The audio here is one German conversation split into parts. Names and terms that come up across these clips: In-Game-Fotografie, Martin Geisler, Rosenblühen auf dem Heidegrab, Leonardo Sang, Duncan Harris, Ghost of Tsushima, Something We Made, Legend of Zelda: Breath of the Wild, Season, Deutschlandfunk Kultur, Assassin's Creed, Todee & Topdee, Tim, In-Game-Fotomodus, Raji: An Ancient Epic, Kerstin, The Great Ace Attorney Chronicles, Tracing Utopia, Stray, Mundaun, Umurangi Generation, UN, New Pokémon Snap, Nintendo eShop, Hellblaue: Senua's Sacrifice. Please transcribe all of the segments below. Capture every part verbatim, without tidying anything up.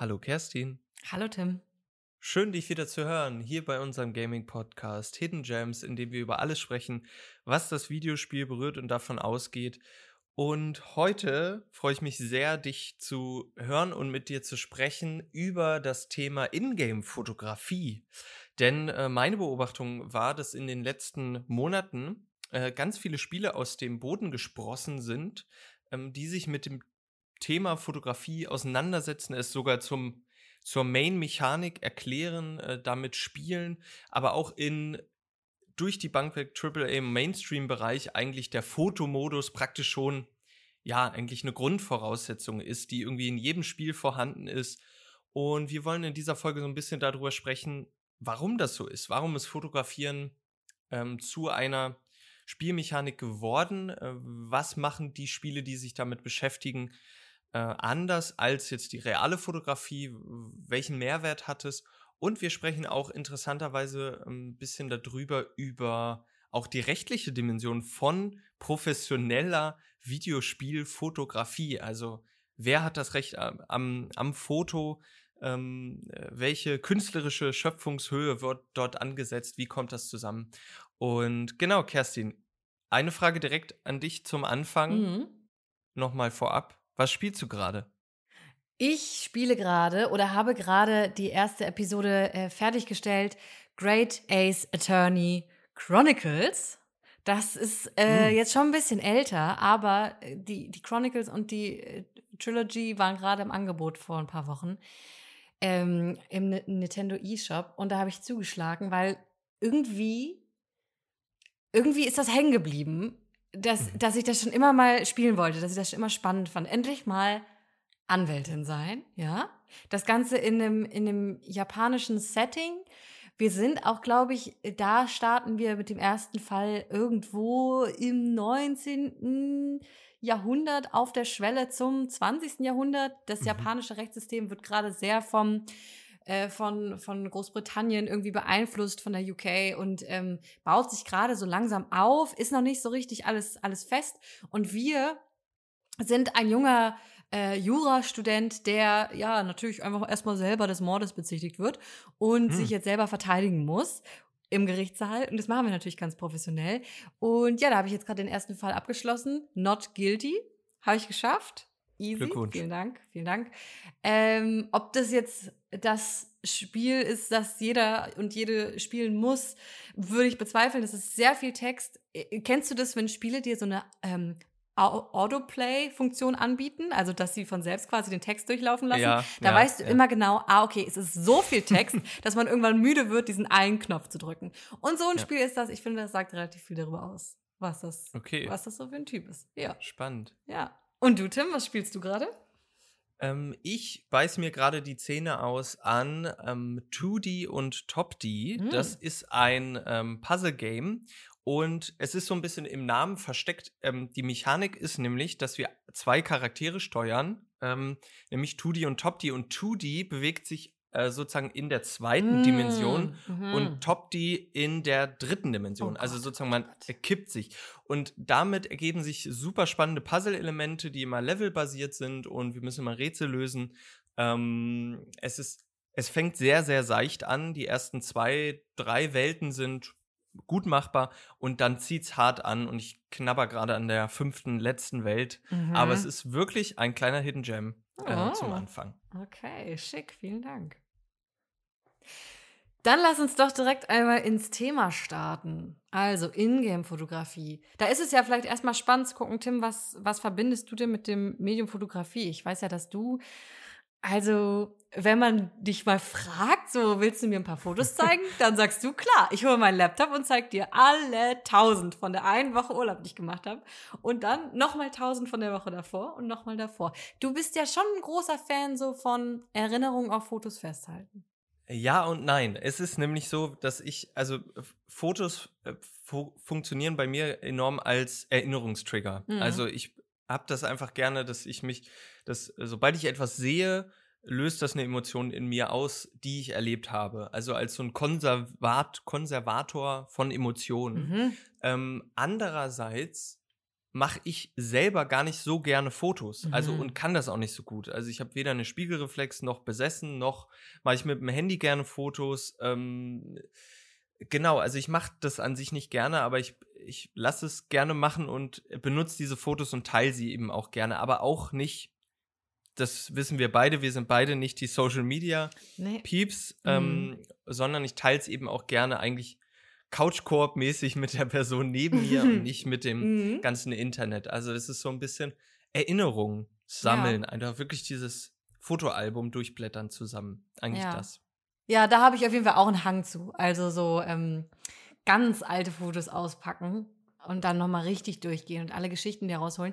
Hallo Kerstin. Hallo Tim. Schön, dich wieder zu hören, hier bei unserem Gaming-Podcast Hidden Gems, in dem wir über alles sprechen, was das Videospiel berührt und davon ausgeht. Und heute freue ich mich sehr, dich zu hören und mit dir zu sprechen über das Thema Ingame-Fotografie. Denn äh, meine Beobachtung war, dass in den letzten Monaten äh, ganz viele Spiele aus dem Boden gesprossen sind, ähm, die sich mit dem Thema Fotografie auseinandersetzen, es sogar zum zur Main-Mechanik erklären, äh, damit spielen, aber auch in durch die Bank weg Triple A im Mainstream-Bereich eigentlich der Fotomodus praktisch schon, ja, eigentlich eine Grundvoraussetzung ist, die irgendwie in jedem Spiel vorhanden ist. Und wir wollen in dieser Folge so ein bisschen darüber sprechen, warum das so ist, warum ist Fotografieren ähm, zu einer Spielmechanik geworden, äh, was machen die Spiele, die sich damit beschäftigen, Äh, anders als jetzt die reale Fotografie, welchen Mehrwert hat es? Und wir sprechen auch interessanterweise ein bisschen darüber, über auch die rechtliche Dimension von professioneller Videospielfotografie. Also wer hat das Recht am, am Foto? Ähm, welche künstlerische Schöpfungshöhe wird dort angesetzt? Wie kommt das zusammen? Und genau, Kerstin, eine Frage direkt an dich zum Anfang, mhm. nochmal vorab. Was spielst du gerade? Ich spiele gerade oder habe gerade die erste Episode äh, fertiggestellt, Great Ace Attorney Chronicles. Das ist äh, hm. jetzt schon ein bisschen älter, aber die, die Chronicles und die äh, Trilogy waren gerade im Angebot vor ein paar Wochen ähm, im N- Nintendo eShop. Und da habe ich zugeschlagen, weil irgendwie, irgendwie ist das hängen geblieben. Dass, dass ich das schon immer mal spielen wollte, dass ich das schon immer spannend fand. Endlich mal Anwältin sein, ja. Das Ganze in einem, in einem japanischen Setting. Wir sind auch, glaube ich, da starten wir mit dem ersten Fall irgendwo im neunzehnten Jahrhundert auf der Schwelle zum zwanzigsten Jahrhundert. Das japanische Rechtssystem wird gerade sehr vom Von, von Großbritannien irgendwie beeinflusst, von der U K, und ähm, baut sich gerade so langsam auf, ist noch nicht so richtig alles, alles fest. Und wir sind ein junger äh, Jurastudent, der ja natürlich einfach erstmal selber des Mordes bezichtigt wird und hm. sich jetzt selber verteidigen muss im Gerichtssaal. Und das machen wir natürlich ganz professionell. Und ja, da habe ich jetzt gerade den ersten Fall abgeschlossen. Not guilty. Habe ich geschafft. Easy, vielen Dank, vielen Dank. Ähm, ob das jetzt das Spiel ist, das jeder und jede spielen muss, würde ich bezweifeln. Das ist sehr viel Text. Kennst du das, wenn Spiele dir so eine ähm, Autoplay-Funktion anbieten? Also, dass sie von selbst quasi den Text durchlaufen lassen? Ja, da ja, weißt du ja. immer genau, ah, okay, es ist so viel Text, dass man irgendwann müde wird, diesen einen Knopf zu drücken. Und so ein ja. Spiel ist das. Ich finde, das sagt relativ viel darüber aus, was das, okay. was das so für ein Typ ist. Ja. Spannend. Ja. Und du, Tim, was spielst du gerade? Ähm, ich beiß mir gerade die Zähne aus an ähm, Todee und Topdee. Mhm. Das ist ein ähm, Puzzle-Game und es ist so ein bisschen im Namen versteckt. Ähm, die Mechanik ist nämlich, dass wir zwei Charaktere steuern, ähm, nämlich Todee und Topdee. Und Todee bewegt sich äh, sozusagen in der zweiten mhm. Dimension mhm. und Topdee in der dritten Dimension. Oh, also sozusagen, man kippt sich. Und damit ergeben sich super spannende Puzzle-Elemente, die immer levelbasiert sind und wir müssen immer Rätsel lösen. Ähm, es ist, es fängt sehr, sehr seicht an. Die ersten zwei, drei Welten sind gut machbar und dann zieht's hart an und ich knabber gerade an der fünften, letzten Welt. Mhm. Aber es ist wirklich ein kleiner Hidden Gem äh, oh. zum Anfang. Okay, schick, vielen Dank. Dann lass uns doch direkt einmal ins Thema starten. Also Ingame-Fotografie. Da ist es ja vielleicht erstmal spannend zu gucken, Tim, was, was verbindest du denn mit dem Medium Fotografie? Ich weiß ja, dass du, also wenn man dich mal fragt, so willst du mir ein paar Fotos zeigen? Dann sagst du, klar, ich hole meinen Laptop und zeig dir alle tausend von der einen Woche Urlaub, die ich gemacht habe. Und dann nochmal tausend von der Woche davor und nochmal davor. Du bist ja schon ein großer Fan so von Erinnerungen auf Fotos festhalten. Ja und nein. Es ist nämlich so, dass ich, also Fotos äh, fo- funktionieren bei mir enorm als Erinnerungstrigger. Mhm. Also ich habe das einfach gerne, dass ich mich, dass sobald ich etwas sehe, löst das eine Emotion in mir aus, die ich erlebt habe. Also als so ein Konservat- Konservator von Emotionen. Mhm. Ähm, andererseits mache ich selber gar nicht so gerne Fotos, mhm. also und kann das auch nicht so gut. Also ich habe weder eine Spiegelreflex noch besessen, noch mache ich mit dem Handy gerne Fotos. Ähm, genau, also ich mache das an sich nicht gerne, aber ich, ich lasse es gerne machen und benutze diese Fotos und teile sie eben auch gerne, aber auch nicht, das wissen wir beide, wir sind beide nicht die Social-Media-Peeps, nee. ähm, mhm. sondern ich teile es eben auch gerne eigentlich Couch-Koop-mäßig mit der Person neben mir und nicht mit dem mhm. ganzen Internet. Also das ist so ein bisschen Erinnerungen sammeln. Ja. Einfach wirklich dieses Fotoalbum durchblättern zusammen. Eigentlich ja. das. Ja, da habe ich auf jeden Fall auch einen Hang zu. Also so ähm, ganz alte Fotos auspacken und dann nochmal richtig durchgehen und alle Geschichten da rausholen.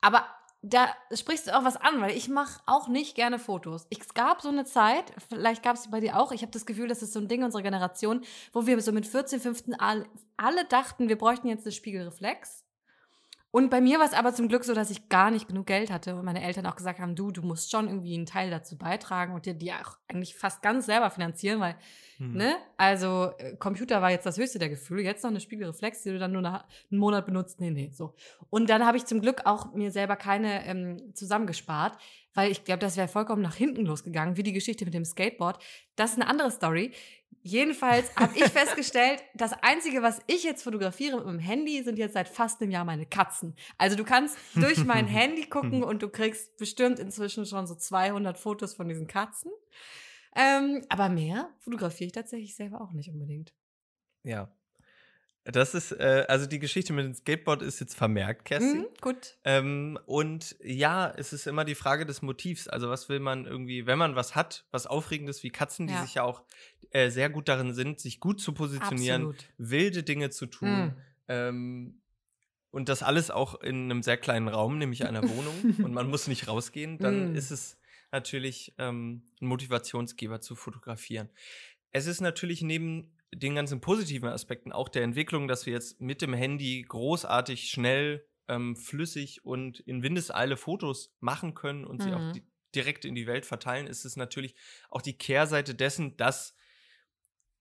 Aber da sprichst du auch was an, weil ich mache auch nicht gerne Fotos. Es gab so eine Zeit, vielleicht gab es bei dir auch, ich habe das Gefühl, das ist so ein Ding unserer Generation, wo wir so mit vierzehn, fünfzehn alle, alle dachten, wir bräuchten jetzt eine Spiegelreflex. Und bei mir war es aber zum Glück so, dass ich gar nicht genug Geld hatte und meine Eltern auch gesagt haben, du, du musst schon irgendwie einen Teil dazu beitragen und dir die auch eigentlich fast ganz selber finanzieren, weil, hm. ne, also Computer war jetzt das höchste der Gefühle, jetzt noch eine Spiegelreflex, die du dann nur einen Monat benutzt, nee, nee, so. Und dann habe ich zum Glück auch mir selber keine ähm, zusammengespart, weil ich glaube, das wäre vollkommen nach hinten losgegangen, wie die Geschichte mit dem Skateboard. Das ist eine andere Story. Jedenfalls habe ich festgestellt, das Einzige, was ich jetzt fotografiere mit meinem Handy, sind jetzt seit fast einem Jahr meine Katzen. Also du kannst durch mein Handy gucken und du kriegst bestimmt inzwischen schon so zweihundert Fotos von diesen Katzen. Ähm, aber mehr fotografiere ich tatsächlich selber auch nicht unbedingt. Ja, das ist, äh, also die Geschichte mit dem Skateboard ist jetzt vermerkt, Kerstin. Mhm, gut. Ähm, und ja, es ist immer die Frage des Motivs. Also was will man irgendwie, wenn man was hat, was Aufregendes wie Katzen, die ja. sich ja auch äh, sehr gut darin sind, sich gut zu positionieren, absolut. Wilde Dinge zu tun. Mhm. Ähm, und das alles auch in einem sehr kleinen Raum, nämlich einer Wohnung. Und man muss nicht rausgehen. Dann mhm. ist es natürlich ähm, ein Motivationsgeber zu fotografieren. Es ist natürlich neben den ganzen positiven Aspekten, auch der Entwicklung, dass wir jetzt mit dem Handy großartig, schnell, ähm, flüssig und in Windeseile Fotos machen können und mhm. sie auch di- direkt in die Welt verteilen, ist es natürlich auch die Kehrseite dessen, dass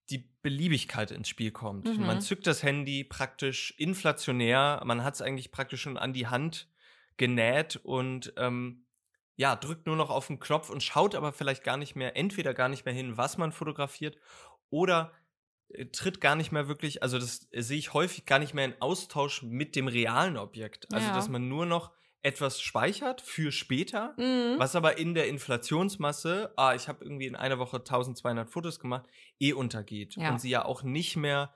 die Beliebigkeit ins Spiel kommt. Mhm. Man zückt das Handy praktisch inflationär, man hat es eigentlich praktisch schon an die Hand genäht und ähm, ja, drückt nur noch auf den Knopf und schaut aber vielleicht gar nicht mehr, entweder gar nicht mehr hin, was man fotografiert oder tritt gar nicht mehr wirklich, also das sehe ich häufig, gar nicht mehr in Austausch mit dem realen Objekt. Also, ja. dass man nur noch etwas speichert für später, mhm. was aber in der Inflationsmasse, ah, ich habe irgendwie in einer Woche zwölfhundert Fotos gemacht, eh untergeht. Ja. Und sie ja auch nicht mehr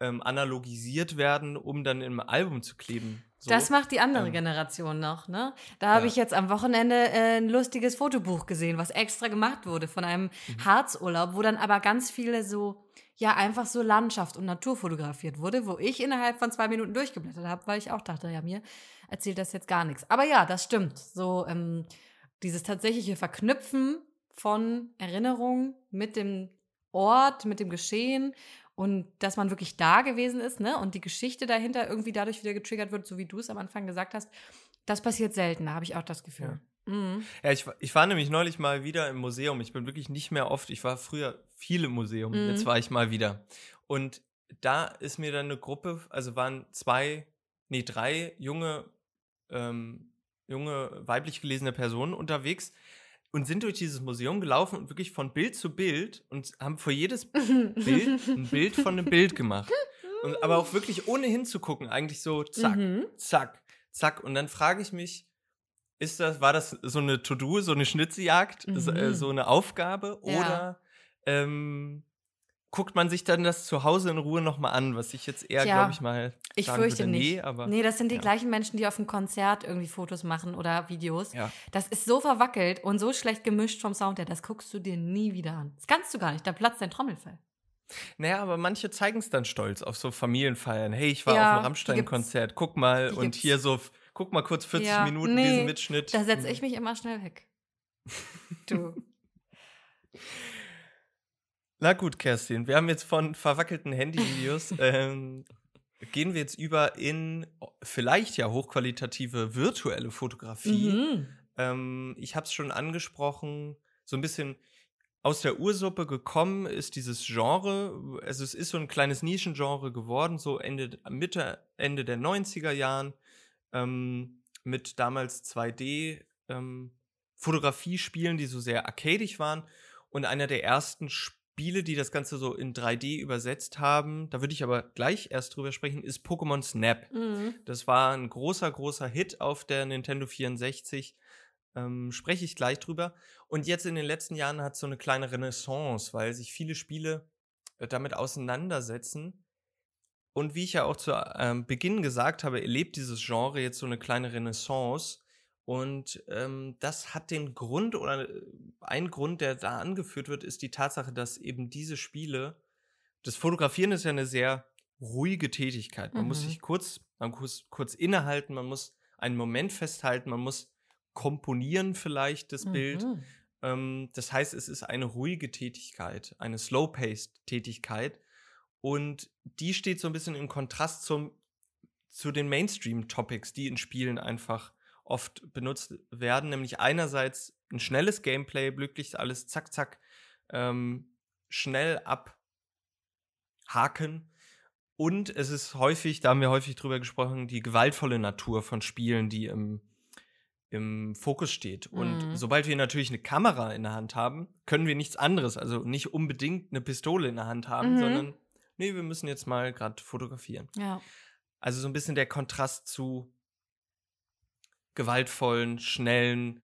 ähm, analogisiert werden, um dann im Album zu kleben. So. Das macht die andere ähm, Generation noch, ne? Da habe ja. ich jetzt am Wochenende äh, ein lustiges Fotobuch gesehen, was extra gemacht wurde von einem mhm. Harzurlaub, wo dann aber ganz viele so ja einfach so Landschaft und Natur fotografiert wurde, wo ich innerhalb von zwei Minuten durchgeblättert habe, weil ich auch dachte, ja, mir erzählt das jetzt gar nichts. Aber ja, das stimmt. So ähm, dieses tatsächliche Verknüpfen von Erinnerungen mit dem Ort, mit dem Geschehen und dass man wirklich da gewesen ist, ne? Und die Geschichte dahinter irgendwie dadurch wieder getriggert wird, so wie du es am Anfang gesagt hast, das passiert selten, da habe ich auch das Gefühl. Ja. Mhm. Ja, ich, ich war nämlich neulich mal wieder im Museum. Ich bin wirklich nicht mehr oft, ich war früher viel im Museum, mhm. jetzt war ich mal wieder. Und da ist mir dann eine Gruppe, also waren zwei, nee, drei junge, ähm, junge weiblich gelesene Personen unterwegs und sind durch dieses Museum gelaufen und wirklich von Bild zu Bild und haben für jedes Bild ein Bild von einem Bild gemacht. Und, aber auch wirklich ohne hinzugucken, eigentlich so zack, mhm. zack, zack. Und dann frage ich mich, Ist das, war das so eine To-Do, so eine Schnitzeljagd, mhm. so, äh, so eine Aufgabe? Ja. Oder ähm, guckt man sich dann das zu Hause in Ruhe nochmal an, was ich jetzt eher, glaube ich, mal ich sagen fürchte würde. Nicht. Nee, aber, nee, das sind die ja. gleichen Menschen, die auf dem Konzert irgendwie Fotos machen oder Videos. Ja. Das ist so verwackelt und so schlecht gemischt vom Sound her, das guckst du dir nie wieder an. Das kannst du gar nicht, da platzt dein Trommelfell. Naja, aber manche zeigen es dann stolz auf so Familienfeiern. Hey, ich war ja, auf einem Rammstein-Konzert, guck mal. Und hier so... Guck mal kurz vierzig ja, Minuten nee, diesen Mitschnitt. Da setze ich mich immer schnell weg. Du. Na gut, Kerstin, wir haben jetzt von verwackelten Handyvideos. ähm, gehen wir jetzt über in vielleicht ja hochqualitative virtuelle Fotografie. Mhm. Ähm, ich habe es schon angesprochen, so ein bisschen aus der Ursuppe gekommen ist dieses Genre. Also es ist so ein kleines Nischengenre geworden, so Ende, Mitte, Ende der neunziger Jahren. ähm, mit damals zwei D ähm, Fotografiespielen, die so sehr arcadisch waren. Und einer der ersten Spiele, die das Ganze so in drei D übersetzt haben, da würde ich aber gleich erst drüber sprechen, ist Pokémon Snap. Mhm. Das war ein großer, großer Hit auf der Nintendo vierundsechzig. Ähm, spreche ich gleich drüber. Und jetzt in den letzten Jahren hat es so eine kleine Renaissance, weil sich viele Spiele äh, damit auseinandersetzen. Und wie ich ja auch zu ähm, Beginn gesagt habe, erlebt dieses Genre jetzt so eine kleine Renaissance. Und ähm, das hat den Grund, oder ein Grund, der da angeführt wird, ist die Tatsache, dass eben diese Spiele, das Fotografieren ist ja eine sehr ruhige Tätigkeit. Man mhm. muss sich kurz, man muss kurz innehalten, man muss einen Moment festhalten, man muss komponieren vielleicht das mhm. Bild. Ähm, das heißt, es ist eine ruhige Tätigkeit, eine Slow-Paced-Tätigkeit. Und die steht so ein bisschen im Kontrast zum, zu den Mainstream-Topics, die in Spielen einfach oft benutzt werden, nämlich einerseits ein schnelles Gameplay, möglichst alles zack, zack, ähm, schnell abhaken. Und es ist häufig, da haben wir häufig drüber gesprochen, die gewaltvolle Natur von Spielen, die im, im Fokus steht. Und mhm. sobald wir natürlich eine Kamera in der Hand haben, können wir nichts anderes, also nicht unbedingt eine Pistole in der Hand haben, mhm. sondern, nee, wir müssen jetzt mal gerade fotografieren. Ja. Also so ein bisschen der Kontrast zu gewaltvollen, schnellen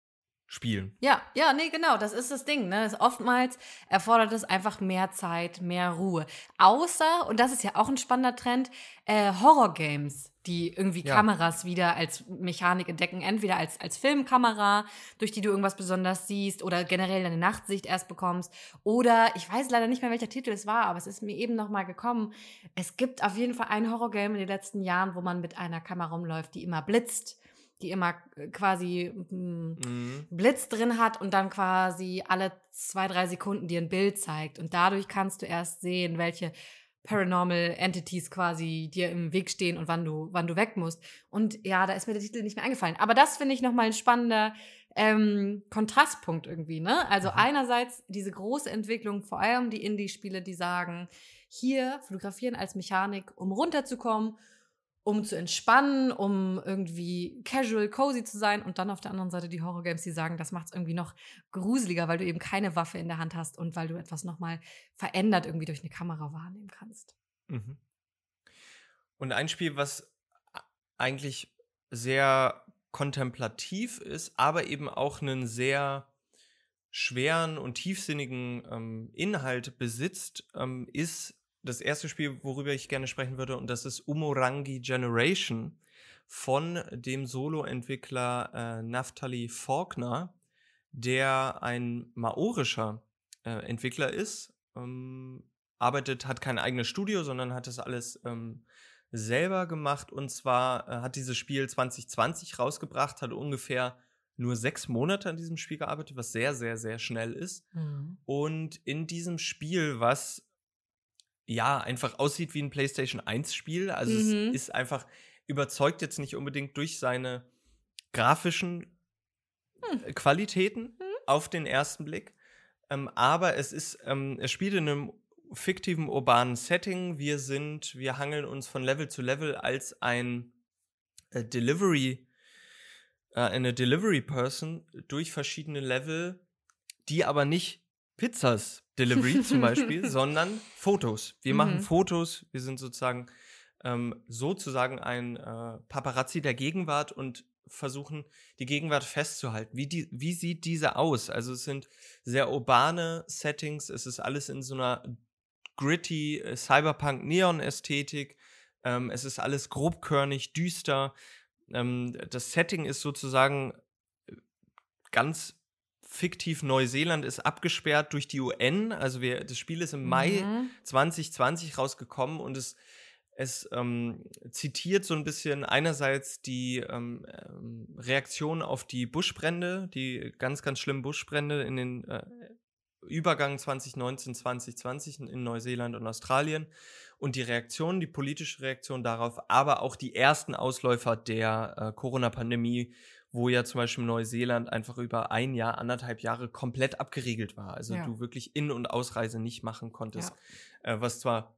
Spielen. Ja, ja, nee, genau, das ist das Ding, ne? Das oftmals erfordert es einfach mehr Zeit, mehr Ruhe. Außer, und das ist ja auch ein spannender Trend, äh, Horror-Games, die irgendwie ja. Kameras wieder als Mechanik entdecken, entweder als, als Filmkamera, durch die du irgendwas besonders siehst oder generell deine Nachtsicht erst bekommst, oder ich weiß leider nicht mehr, welcher Titel es war, aber es ist mir eben nochmal gekommen, es gibt auf jeden Fall ein Horror-Game in den letzten Jahren, wo man mit einer Kamera rumläuft, die immer blitzt, die immer quasi mh, mhm. Blitz drin hat und dann quasi alle zwei, drei Sekunden dir ein Bild zeigt. Und dadurch kannst du erst sehen, welche Paranormal Entities quasi dir im Weg stehen und wann du, wann du weg musst. Und ja, da ist mir der Titel nicht mehr eingefallen. Aber das finde ich nochmal ein spannender ähm, Kontrastpunkt irgendwie, ne? Also mhm. einerseits diese große Entwicklung, vor allem die Indie-Spiele, die sagen, hier fotografieren als Mechanik, um runterzukommen, um zu entspannen, um irgendwie casual, cozy zu sein. Und dann auf der anderen Seite die Horror-Games, die sagen, das macht es irgendwie noch gruseliger, weil du eben keine Waffe in der Hand hast und weil du etwas nochmal verändert irgendwie durch eine Kamera wahrnehmen kannst. Mhm. Und ein Spiel, was eigentlich sehr kontemplativ ist, aber eben auch einen sehr schweren und tiefsinnigen ähm, Inhalt besitzt, ähm, ist das erste Spiel, worüber ich gerne sprechen würde, und das ist Umurangi Generation von dem Solo-Entwickler äh, Naftali Faulkner, der ein maorischer äh, Entwickler ist, ähm, arbeitet, hat kein eigenes Studio, sondern hat das alles ähm, selber gemacht. Und zwar äh, hat dieses Spiel zwanzig zwanzig rausgebracht, hat ungefähr nur sechs Monate an diesem Spiel gearbeitet, was sehr, sehr, sehr schnell ist. Mhm. Und in diesem Spiel, was ja, einfach aussieht wie ein PlayStation eins Spiel. Also mhm. es ist einfach, überzeugt jetzt nicht unbedingt durch seine grafischen mhm. Qualitäten mhm. auf den ersten Blick. Ähm, aber es ist, ähm, es spielt in einem fiktiven urbanen Setting. Wir sind, wir hangeln uns von Level zu Level als ein äh, Delivery, äh, eine Delivery Person durch verschiedene Level, die aber nicht Pizzas Delivery zum Beispiel, sondern Fotos. Wir mhm. machen Fotos, wir sind sozusagen ähm, sozusagen ein äh, Paparazzi der Gegenwart und versuchen, die Gegenwart festzuhalten. Wie, die, wie sieht diese aus? Also es sind sehr urbane Settings, es ist alles in so einer gritty äh, Cyberpunk-Neon-Ästhetik, ähm, es ist alles grobkörnig, düster. Ähm, das Setting ist sozusagen ganz fiktiv, Neuseeland ist abgesperrt durch die U N. Also wir, das Spiel ist im Mai mhm. zwanzig zwanzig rausgekommen und es, es ähm, zitiert so ein bisschen einerseits die ähm, Reaktion auf die Buschbrände, die ganz, ganz schlimmen Buschbrände in den äh, Übergang zwanzig neunzehn, zwanzig zwanzig in Neuseeland und Australien und die Reaktion, die politische Reaktion darauf, aber auch die ersten Ausläufer der äh, Corona-Pandemie, wo ja zum Beispiel Neuseeland einfach über ein Jahr, anderthalb Jahre komplett abgeriegelt war. Also ja. du wirklich In- und Ausreise nicht machen konntest. Ja. Äh, was zwar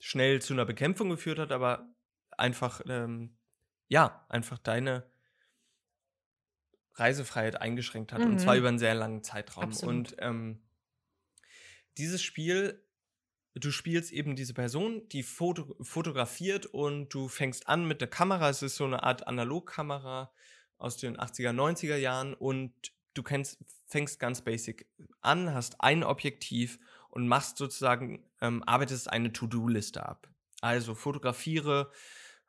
schnell zu einer Bekämpfung geführt hat, aber einfach ähm, ja, einfach deine Reisefreiheit eingeschränkt hat. Mhm. Und zwar über einen sehr langen Zeitraum. Absolut. Und ähm, dieses Spiel, du spielst eben diese Person, die foto- fotografiert und du fängst an mit der Kamera. Es ist so eine Art Analogkamera aus den achtziger, neunziger Jahren und du kennst, fängst ganz basic an, hast ein Objektiv und machst sozusagen, ähm, arbeitest eine To-Do-Liste ab. Also fotografiere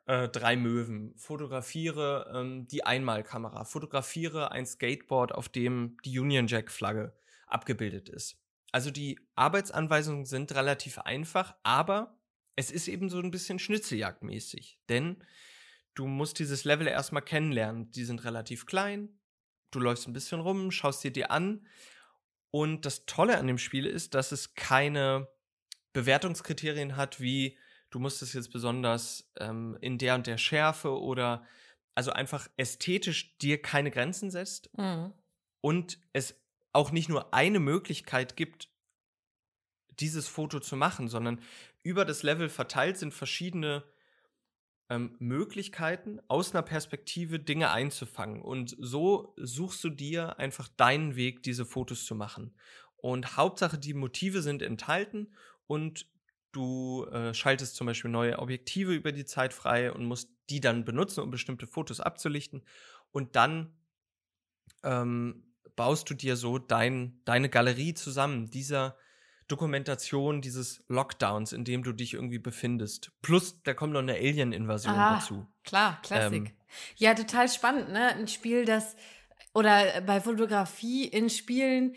äh, drei Möwen, fotografiere ähm, die Einmalkamera, fotografiere ein Skateboard, auf dem die Union Jack-Flagge abgebildet ist. Also die Arbeitsanweisungen sind relativ einfach, aber es ist eben so ein bisschen Schnitzeljagdmäßig, denn du musst dieses Level erstmal kennenlernen. Die sind relativ klein, du läufst ein bisschen rum, schaust dir die an und das Tolle an dem Spiel ist, dass es keine Bewertungskriterien hat, wie du musst es jetzt besonders ähm, in der und der Schärfe oder also einfach ästhetisch dir keine Grenzen setzt mhm. und es auch nicht nur eine Möglichkeit gibt, dieses Foto zu machen, sondern über das Level verteilt sind verschiedene ähm, Möglichkeiten, aus einer Perspektive Dinge einzufangen. Und so suchst du dir einfach deinen Weg, diese Fotos zu machen. Und Hauptsache, die Motive sind enthalten und du äh, schaltest zum Beispiel neue Objektive über die Zeit frei und musst die dann benutzen, um bestimmte Fotos abzulichten. Und dann ähm, baust du dir so dein, deine Galerie zusammen, dieser Dokumentation dieses Lockdowns, in dem du dich irgendwie befindest. Plus, da kommt noch eine Alien-Invasion Aha, dazu. Klar, Klassik. Ähm, ja, total spannend, ne? Ein Spiel, das, oder bei Fotografie in Spielen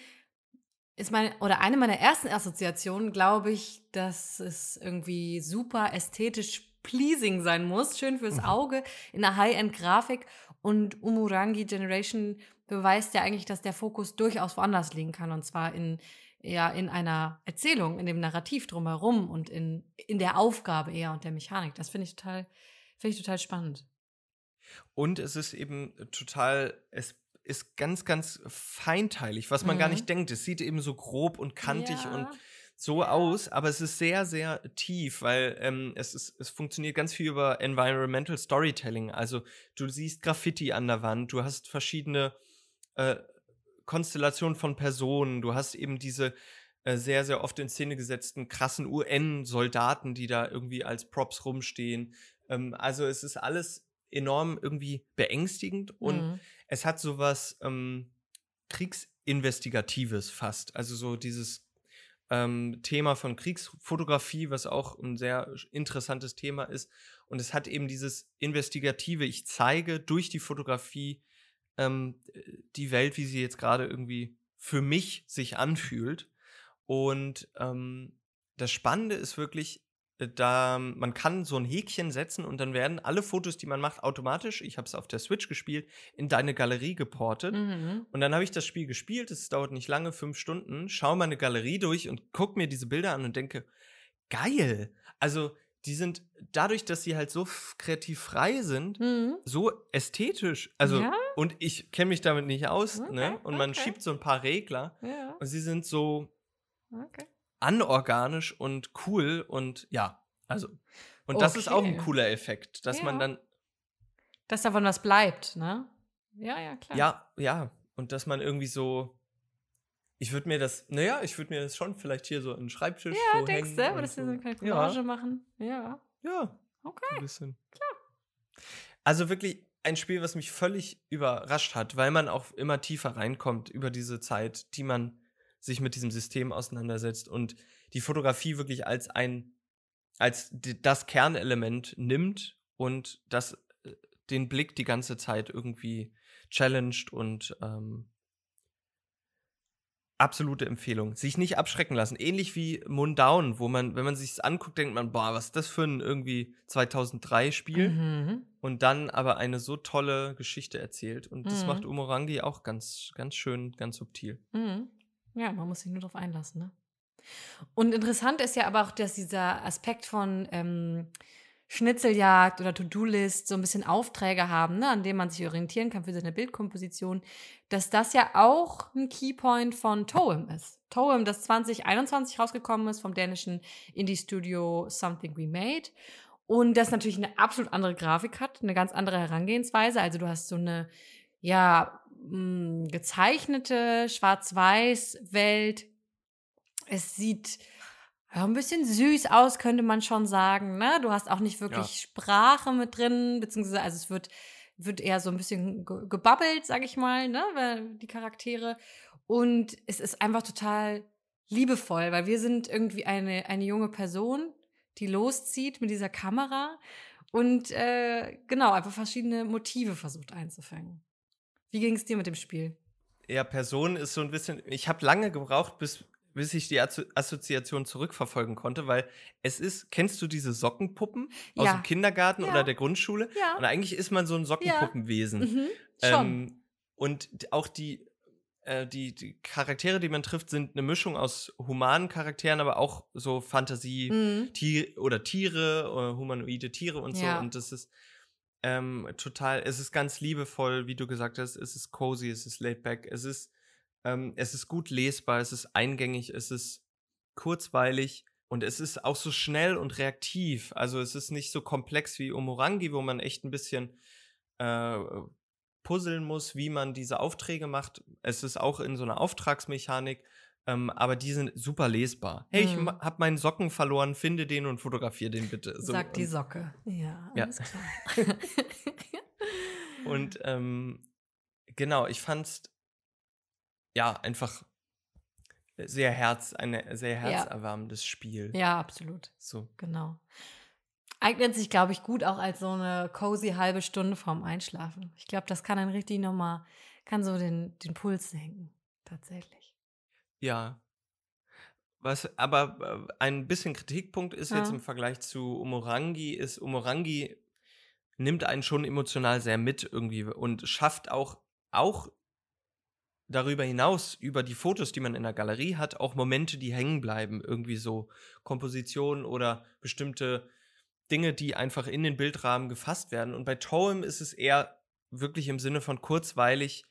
ist meine, oder eine meiner ersten Assoziationen, glaube ich, dass es irgendwie super ästhetisch pleasing sein muss, schön fürs Auge, in einer High-End-Grafik. Und Umurangi Generation beweist ja eigentlich, dass der Fokus durchaus woanders liegen kann. Und zwar in, ja, in einer Erzählung, in dem Narrativ drumherum und in, in der Aufgabe eher und der Mechanik. Das finde ich total, finde ich total spannend. Und es ist eben total, es ist ganz, ganz feinteilig, was man mhm. gar nicht denkt. Es sieht eben so grob und kantig ja. und so aus, aber es ist sehr, sehr tief, weil ähm, es ist, es funktioniert ganz viel über Environmental Storytelling. Also du siehst Graffiti an der Wand, du hast verschiedene äh, Konstellationen von Personen, du hast eben diese äh, sehr, sehr oft in Szene gesetzten krassen U N-Soldaten, die da irgendwie als Props rumstehen. Ähm, also es ist alles enorm irgendwie beängstigend und mhm. es hat sowas ähm, Kriegsinvestigatives fast. Also so dieses Thema von Kriegsfotografie, was auch ein sehr interessantes Thema ist. Und es hat eben dieses Investigative, ich zeige durch die Fotografie ähm, die Welt, wie sie jetzt gerade irgendwie für mich sich anfühlt. Und ähm, das Spannende ist wirklich, da man kann so ein Häkchen setzen und dann werden alle Fotos, die man macht, automatisch, ich habe es auf der Switch gespielt, in deine Galerie geportet. Mhm. Und dann habe ich das Spiel gespielt, es dauert nicht lange, fünf Stunden, schaue meine Galerie durch und gucke mir diese Bilder an und denke, geil! Also die sind, dadurch, dass sie halt so kreativ frei sind, mhm. so ästhetisch. Also ja? Und ich kenne mich damit nicht aus, okay, ne? Und man okay. schiebt so ein paar Regler ja. und sie sind so okay. anorganisch und cool und ja, also. Und das okay. ist auch ein cooler Effekt, dass ja. man dann... Dass davon was bleibt, ne? Ja, ja, klar. Ja, ja. Und dass man irgendwie so... Ich würde mir das... Naja, ich würde mir das schon vielleicht hier so in den Schreibtisch ja, so denkst hängen. Ja, denkst du? Würdest du so eine kleine Collage ja. machen? Ja. Ja. Okay. Ein bisschen. Klar. Also wirklich ein Spiel, was mich völlig überrascht hat, weil man auch immer tiefer reinkommt über diese Zeit, die man sich mit diesem System auseinandersetzt und die Fotografie wirklich als ein, als das Kernelement nimmt und das den Blick die ganze Zeit irgendwie challenged und ähm, absolute Empfehlung. Sich nicht abschrecken lassen. Ähnlich wie Mundaun, wo man, wenn man sich's anguckt, denkt man, boah, was ist das für ein irgendwie zweitausenddrei-Spiel? Mhm. Und dann aber eine so tolle Geschichte erzählt. Und mhm. das macht Umurangi auch ganz, ganz schön, ganz subtil. Mhm. Ja, man muss sich nur darauf einlassen, ne? Und interessant ist ja aber auch, dass dieser Aspekt von ähm, Schnitzeljagd oder To-Do-List so ein bisschen Aufträge haben, ne, an dem man sich orientieren kann für seine Bildkomposition, dass das ja auch ein Keypoint von Toem ist. Toem, das zwanzig einundzwanzig rausgekommen ist vom dänischen Indie-Studio Something We Made. Und das natürlich eine absolut andere Grafik hat, eine ganz andere Herangehensweise. Also du hast so eine, ja, mh, gezeichnete Schwarz-Weiß-Welt. Es sieht ja ein bisschen süß aus, könnte man schon sagen, ne? Du hast auch nicht wirklich ja. Sprache mit drin, beziehungsweise, also es wird, wird eher so ein bisschen ge- gebabbelt, sag ich mal, ne? Die Charaktere. Und es ist einfach total liebevoll, weil wir sind irgendwie eine, eine junge Person, die loszieht mit dieser Kamera und äh, genau, einfach verschiedene Motive versucht einzufangen. Wie ging es dir mit dem Spiel? Ja, Person ist so ein bisschen, ich habe lange gebraucht, bis, bis ich die Assoziation zurückverfolgen konnte, weil es ist, kennst du diese Sockenpuppen aus ja. dem Kindergarten ja. oder der Grundschule? Ja. Und eigentlich ist man so ein Sockenpuppenwesen. Ja. Mhm. Schon. Ähm, und auch die, äh, die, die Charaktere, die man trifft, sind eine Mischung aus humanen Charakteren, aber auch so Fantasie mhm. Tier, oder Tiere, oder humanoide Tiere und ja. so. Und das ist ähm, total, es ist ganz liebevoll, wie du gesagt hast, es ist cozy, es ist laid back, es ist Ähm, es ist gut lesbar, es ist eingängig, es ist kurzweilig und es ist auch so schnell und reaktiv. Also es ist nicht so komplex wie Umurangi, wo man echt ein bisschen äh, puzzeln muss, wie man diese Aufträge macht. Es ist auch in so einer Auftragsmechanik, ähm, aber die sind super lesbar. Hey, mhm. ich hab meinen Socken verloren, finde den und fotografiere den bitte. So, Sag die Socke. Ja, alles ja. klar. Und ähm, genau, ich fand's ja, einfach sehr herz, ein sehr herzerwärmendes ja. Spiel. Ja, absolut. So. Genau. Eignet sich, glaube ich, gut auch als so eine cozy halbe Stunde vorm Einschlafen. Ich glaube, das kann dann richtig nochmal, kann so den, den Puls senken, tatsächlich. Ja. Was, aber ein bisschen Kritikpunkt ist ja. jetzt im Vergleich zu Umurangi, ist Umurangi nimmt einen schon emotional sehr mit irgendwie und schafft auch, auch darüber hinaus, über die Fotos, die man in der Galerie hat, auch Momente, die hängen bleiben. Irgendwie so Kompositionen oder bestimmte Dinge, die einfach in den Bildrahmen gefasst werden. Und bei Toem ist es eher wirklich im Sinne von kurzweilig,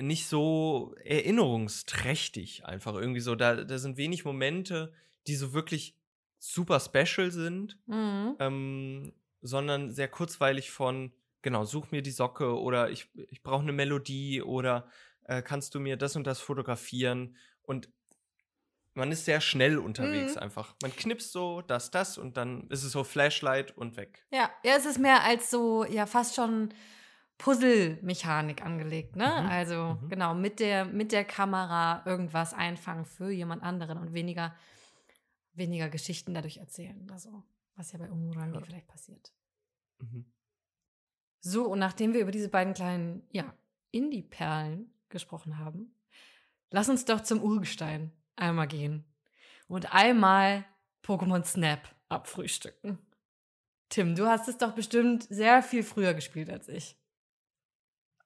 nicht so erinnerungsträchtig einfach irgendwie so. Da, da sind wenig Momente, die so wirklich super special sind, mhm. ähm, sondern sehr kurzweilig von, genau, such mir die Socke oder ich, ich brauche eine Melodie oder kannst du mir das und das fotografieren? Und man ist sehr schnell unterwegs mhm. einfach. Man knipst so, das, das und dann ist es so Flashlight und weg. Ja, ja, es ist mehr als so, ja, fast schon Puzzle-Mechanik angelegt, ne? Mhm. Also, mhm. genau, mit der, mit der Kamera irgendwas einfangen für jemand anderen und weniger, weniger Geschichten dadurch erzählen. Also, was ja bei Umurangi ja. vielleicht passiert. Mhm. So, und nachdem wir über diese beiden kleinen, ja, Indie-Perlen gesprochen haben, lass uns doch zum Urgestein einmal gehen und einmal Pokémon Snap abfrühstücken. Tim, du hast es doch bestimmt sehr viel früher gespielt als ich.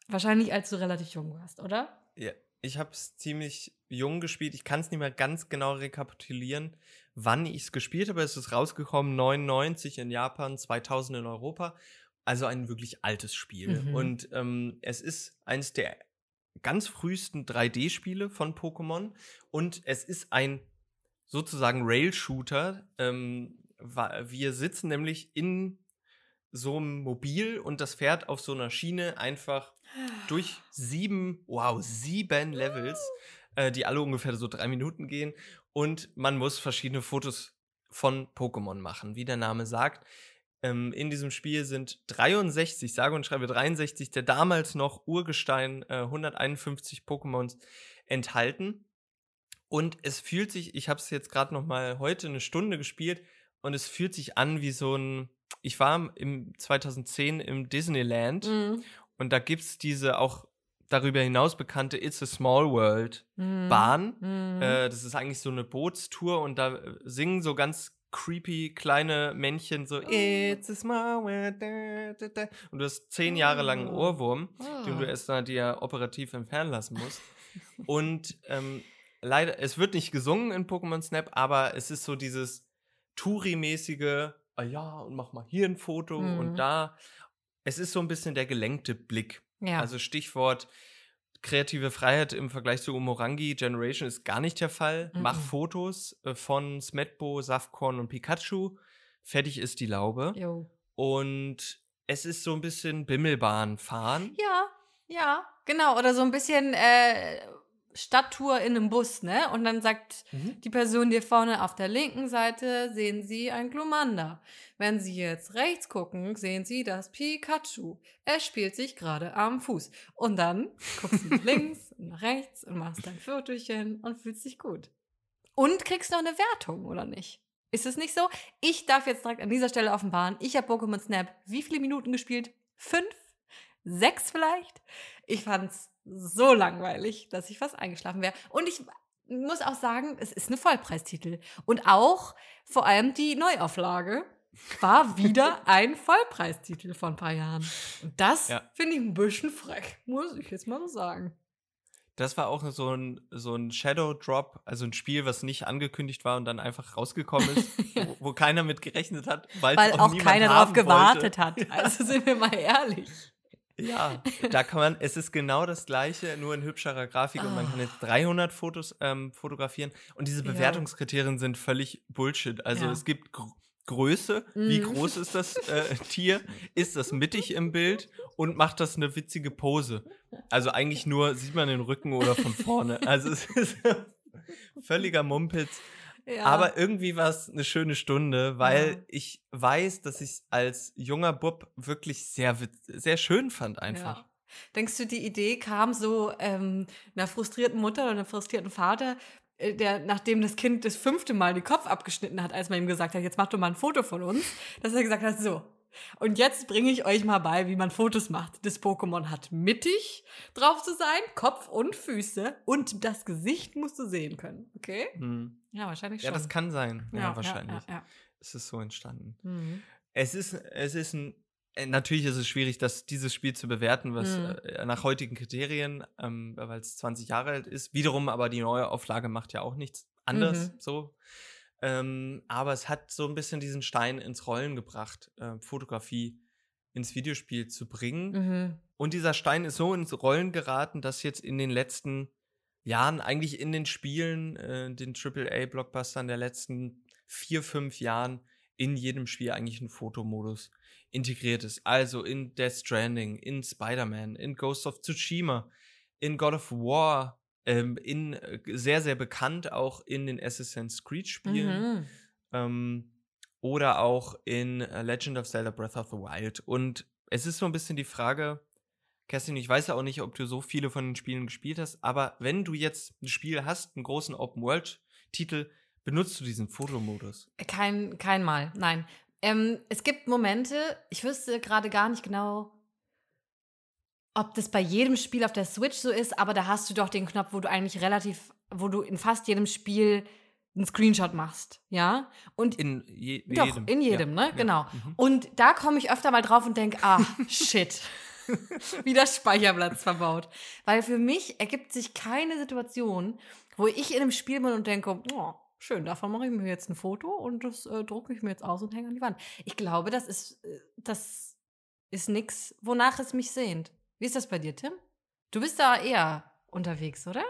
Wahrscheinlich, als du relativ jung warst, oder? Ja, ich habe es ziemlich jung gespielt. Ich kann es nicht mehr ganz genau rekapitulieren, wann ich es gespielt habe. Es ist rausgekommen neunundneunzig in Japan, zweitausend in Europa. Also ein wirklich altes Spiel. Mhm. Und ähm, es ist eines der ganz frühesten drei D-Spiele von Pokémon und es ist ein sozusagen Rail-Shooter. Ähm, wir sitzen nämlich in so einem Mobil und das fährt auf so einer Schiene einfach durch sieben, wow, sieben Levels, äh, die alle ungefähr so drei Minuten gehen und man muss verschiedene Fotos von Pokémon machen, wie der Name sagt. In diesem Spiel sind dreiundsechzig, sage und schreibe dreiundsechzig, der damals noch Urgestein, äh, hunderteinundfünfzig Pokémons enthalten. Und es fühlt sich, ich habe es jetzt gerade noch mal heute eine Stunde gespielt, und es fühlt sich an wie so ein, ich war im zweitausendzehn im Disneyland, mhm. und da gibt es diese auch darüber hinaus bekannte It's a Small World mhm. Bahn. Mhm. Äh, das ist eigentlich so eine Bootstour, und da singen so ganz creepy kleine Männchen so oh. It's a small world, da, da, da. Und du hast zehn Jahre lang einen Ohrwurm, oh. den du erst mal dir operativ entfernen lassen musst. Und ähm, leider, es wird nicht gesungen in Pokémon Snap, aber es ist so dieses Touri-mäßige, ah ja, und mach mal hier ein Foto mhm. und da. Es ist so ein bisschen der gelenkte Blick. Ja. Also Stichwort kreative Freiheit im Vergleich zu Umurangi Generation ist gar nicht der Fall. Mhm. Mach Fotos von Smetbo, Safkorn und Pikachu. fertig ist die Laube. Jo. Und es ist so ein bisschen Bimmelbahn fahren. Ja, ja, genau. Oder so ein bisschen äh, Stadttour in einem Bus, ne? Und dann sagt mhm. die Person dir vorne auf der linken Seite, sehen Sie ein Glumanda. Wenn Sie jetzt rechts gucken, sehen Sie das Pikachu. Es spielt sich gerade am Fuß. Und dann guckst du nach links und nach rechts und machst dein Viertelchen und fühlst dich gut. Und kriegst noch eine Wertung, oder nicht? Ist es nicht so? Ich darf jetzt direkt an dieser Stelle offenbaren, ich habe Pokémon Snap wie viele Minuten gespielt? Fünf? Sechs vielleicht? Ich fand's so langweilig, dass ich fast eingeschlafen wäre. Und ich muss auch sagen, es ist eine Vollpreistitel. Und auch vor allem die Neuauflage war wieder ein Vollpreistitel von ein paar Jahren. Und das ja. finde ich ein bisschen frech, muss ich jetzt mal so sagen. Das war auch so ein, so ein Shadow Drop, also ein Spiel, was nicht angekündigt war und dann einfach rausgekommen ist, wo, wo keiner mit gerechnet hat, weil, weil auch, auch keiner drauf gewartet wollte. Hat. Also sind wir mal ehrlich. Ja, da kann man, es ist genau das Gleiche, nur in hübscherer Grafik oh. und man kann jetzt dreihundert Fotos ähm, fotografieren und diese Bewertungskriterien ja. sind völlig Bullshit. Also ja. es gibt Gr- Größe, mm. wie groß ist das äh, Tier, ist das mittig im Bild und macht das eine witzige Pose. Also eigentlich nur sieht man den Rücken oder von vorne. Also es ist völliger Mumpitz. Ja. Aber irgendwie war es eine schöne Stunde, weil ja. ich weiß, dass ich es als junger Bub wirklich sehr, sehr schön fand einfach. Ja. Denkst du, die Idee kam so ähm, einer frustrierten Mutter oder einem frustrierten Vater, der, nachdem das Kind das fünfte Mal den Kopf abgeschnitten hat, als man ihm gesagt hat, jetzt mach doch mal ein Foto von uns, dass er gesagt hat, so, und jetzt bringe ich euch mal bei, wie man Fotos macht. Das Pokémon hat mittig drauf zu sein, Kopf und Füße und das Gesicht musst du sehen können, okay? Hm. Ja, wahrscheinlich schon. Ja, das kann sein. Ja, ja wahrscheinlich. Ja, ja, ja. Es ist so entstanden. Mhm. Es ist, es ist ein, natürlich ist es schwierig, das, dieses Spiel zu bewerten, was mhm. äh, nach heutigen Kriterien, ähm, weil es zwanzig Jahre alt ist. Wiederum aber die neue Auflage macht ja auch nichts anders, mhm. so. Ähm, aber es hat so ein bisschen diesen Stein ins Rollen gebracht, äh, Fotografie ins Videospiel zu bringen. Mhm. Und dieser Stein ist so ins Rollen geraten, dass jetzt in den letzten Jahren, eigentlich in den Spielen, äh, den Triple A Blockbustern der letzten vier, fünf Jahren, in jedem Spiel eigentlich ein Fotomodus integriert ist. Also in Death Stranding, in Spider-Man, in Ghost of Tsushima, in God of War, Ähm, in, sehr, sehr bekannt auch in den Assassin's Creed Spielen mhm. ähm, oder auch in Legend of Zelda: Breath of the Wild. Und es ist so ein bisschen die Frage, Kerstin, ich weiß ja auch nicht, ob du so viele von den Spielen gespielt hast, aber wenn du jetzt ein Spiel hast, einen großen Open-World-Titel, benutzt du diesen Fotomodus? Kein, kein Mal, nein. Ähm, es gibt Momente, ich wüsste gerade gar nicht genau, ob das bei jedem Spiel auf der Switch so ist, aber da hast du doch den Knopf, wo du eigentlich relativ, wo du in fast jedem Spiel einen Screenshot machst, ja? Und in je- doch, jedem. in jedem, ja. ne? Ja. Genau. Mhm. Und da komme ich öfter mal drauf und denke, ah, shit, wieder Speicherplatz verbaut. Weil für mich ergibt sich keine Situation, wo ich in einem Spiel bin und denke, oh, schön, davon mache ich mir jetzt ein Foto und das äh, drucke ich mir jetzt aus und hänge an die Wand. Ich glaube, das ist, das ist nichts, wonach es mich sehnt. Wie ist das bei dir, Tim? Du bist da eher unterwegs, oder?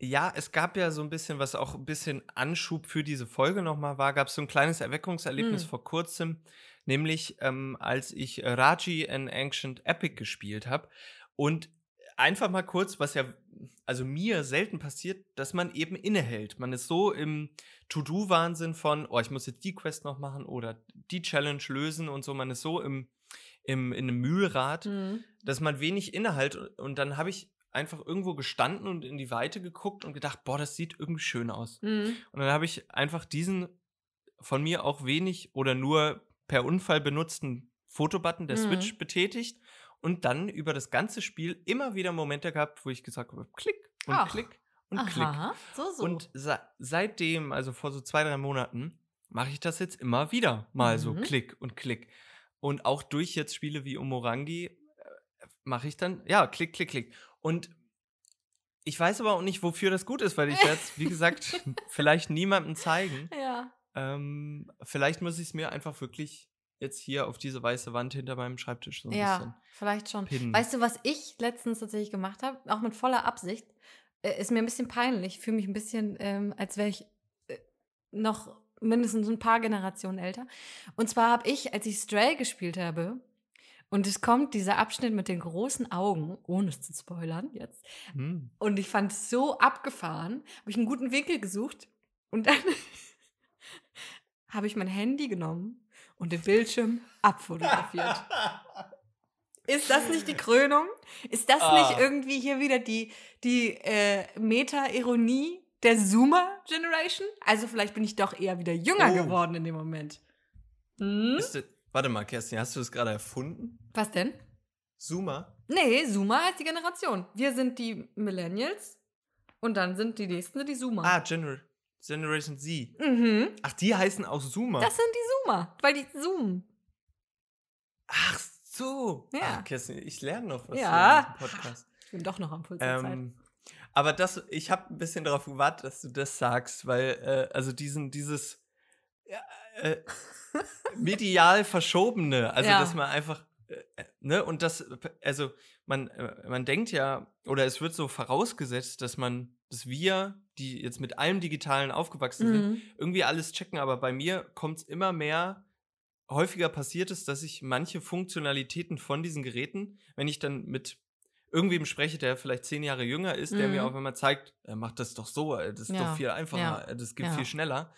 Ja, es gab ja so ein bisschen, was auch ein bisschen Anschub für diese Folge nochmal war, gab es so ein kleines Erweckungserlebnis hm. vor kurzem, nämlich ähm, als ich Raji: An Ancient Epic gespielt habe. Und einfach mal kurz, was ja also mir selten passiert, dass man eben innehält. Man ist so im To-Do-Wahnsinn von, oh, ich muss jetzt die Quest noch machen oder die Challenge lösen und so. Man ist so im Im, in einem Mühlrad, mhm. dass man wenig innehält. Und dann habe ich einfach irgendwo gestanden und in die Weite geguckt und gedacht, boah, das sieht irgendwie schön aus. Mhm. Und dann habe ich einfach diesen von mir auch wenig oder nur per Unfall benutzten Fotobutton der mhm. Switch betätigt und dann über das ganze Spiel immer wieder Momente gehabt, wo ich gesagt habe, klick und Ach. klick und Aha. klick. So, so. Und se- seitdem, also vor so zwei, drei Monaten, mache ich das jetzt immer wieder mal mhm. so klick und klick. Und auch durch jetzt Spiele wie Umurangi mache ich dann, ja, klick, klick, klick. Und ich weiß aber auch nicht, wofür das gut ist, weil ich jetzt, wie gesagt, vielleicht niemandem zeigen. Ja. Ähm, vielleicht muss ich es mir einfach wirklich jetzt hier auf diese weiße Wand hinter meinem Schreibtisch so ein ja, bisschen Ja, vielleicht schon. Pinnen. Weißt du, was ich letztens tatsächlich gemacht habe, auch mit voller Absicht, äh, ist mir ein bisschen peinlich. Ich fühle mich ein bisschen, ähm, als wäre ich äh, noch mindestens ein paar Generationen älter. Und zwar habe ich, als ich Stray gespielt habe, und es kommt dieser Abschnitt mit den großen Augen, ohne es zu spoilern jetzt, hm. und ich fand es so abgefahren, habe ich einen guten Winkel gesucht und dann habe ich mein Handy genommen und den Bildschirm abfotografiert. Ist das nicht die Krönung? Ist das ah. nicht irgendwie hier wieder die, die äh, Meta-Ironie der Zoomer-Generation? Also vielleicht bin ich doch eher wieder jünger oh. geworden in dem Moment. Hm? Ist das, warte mal, Kerstin, hast du das gerade erfunden? Was denn? Zoomer? Nee, Zoomer heißt die Generation. Wir sind die Millennials und dann sind die Nächsten die Zoomer. Ah, Gener- Generation Z. Mhm. Ach, die heißen auch Zoomer? Das sind die Zoomer, weil die zoomen. Ach so. Ja. Ach, Kerstin, ich lerne noch was ja. für den Podcast. Ich bin doch noch am Puls der ähm, Zeit. Aber das, ich habe ein bisschen darauf gewartet, dass du das sagst, weil, äh, also diesen, dieses ja, äh, medial Verschobene, also ja. dass man einfach, äh, ne, und das, also man, man denkt ja, oder es wird so vorausgesetzt, dass man, dass wir, die jetzt mit allem Digitalen aufgewachsen mhm. sind, irgendwie alles checken, aber bei mir kommt es immer mehr, häufiger passiert es, dass ich manche Funktionalitäten von diesen Geräten, wenn ich dann mit irgendwem spreche, der vielleicht zehn Jahre jünger ist, mm. der mir auch immer zeigt, mach das doch so, das ist ja. doch viel einfacher, ja. das geht ja. viel schneller.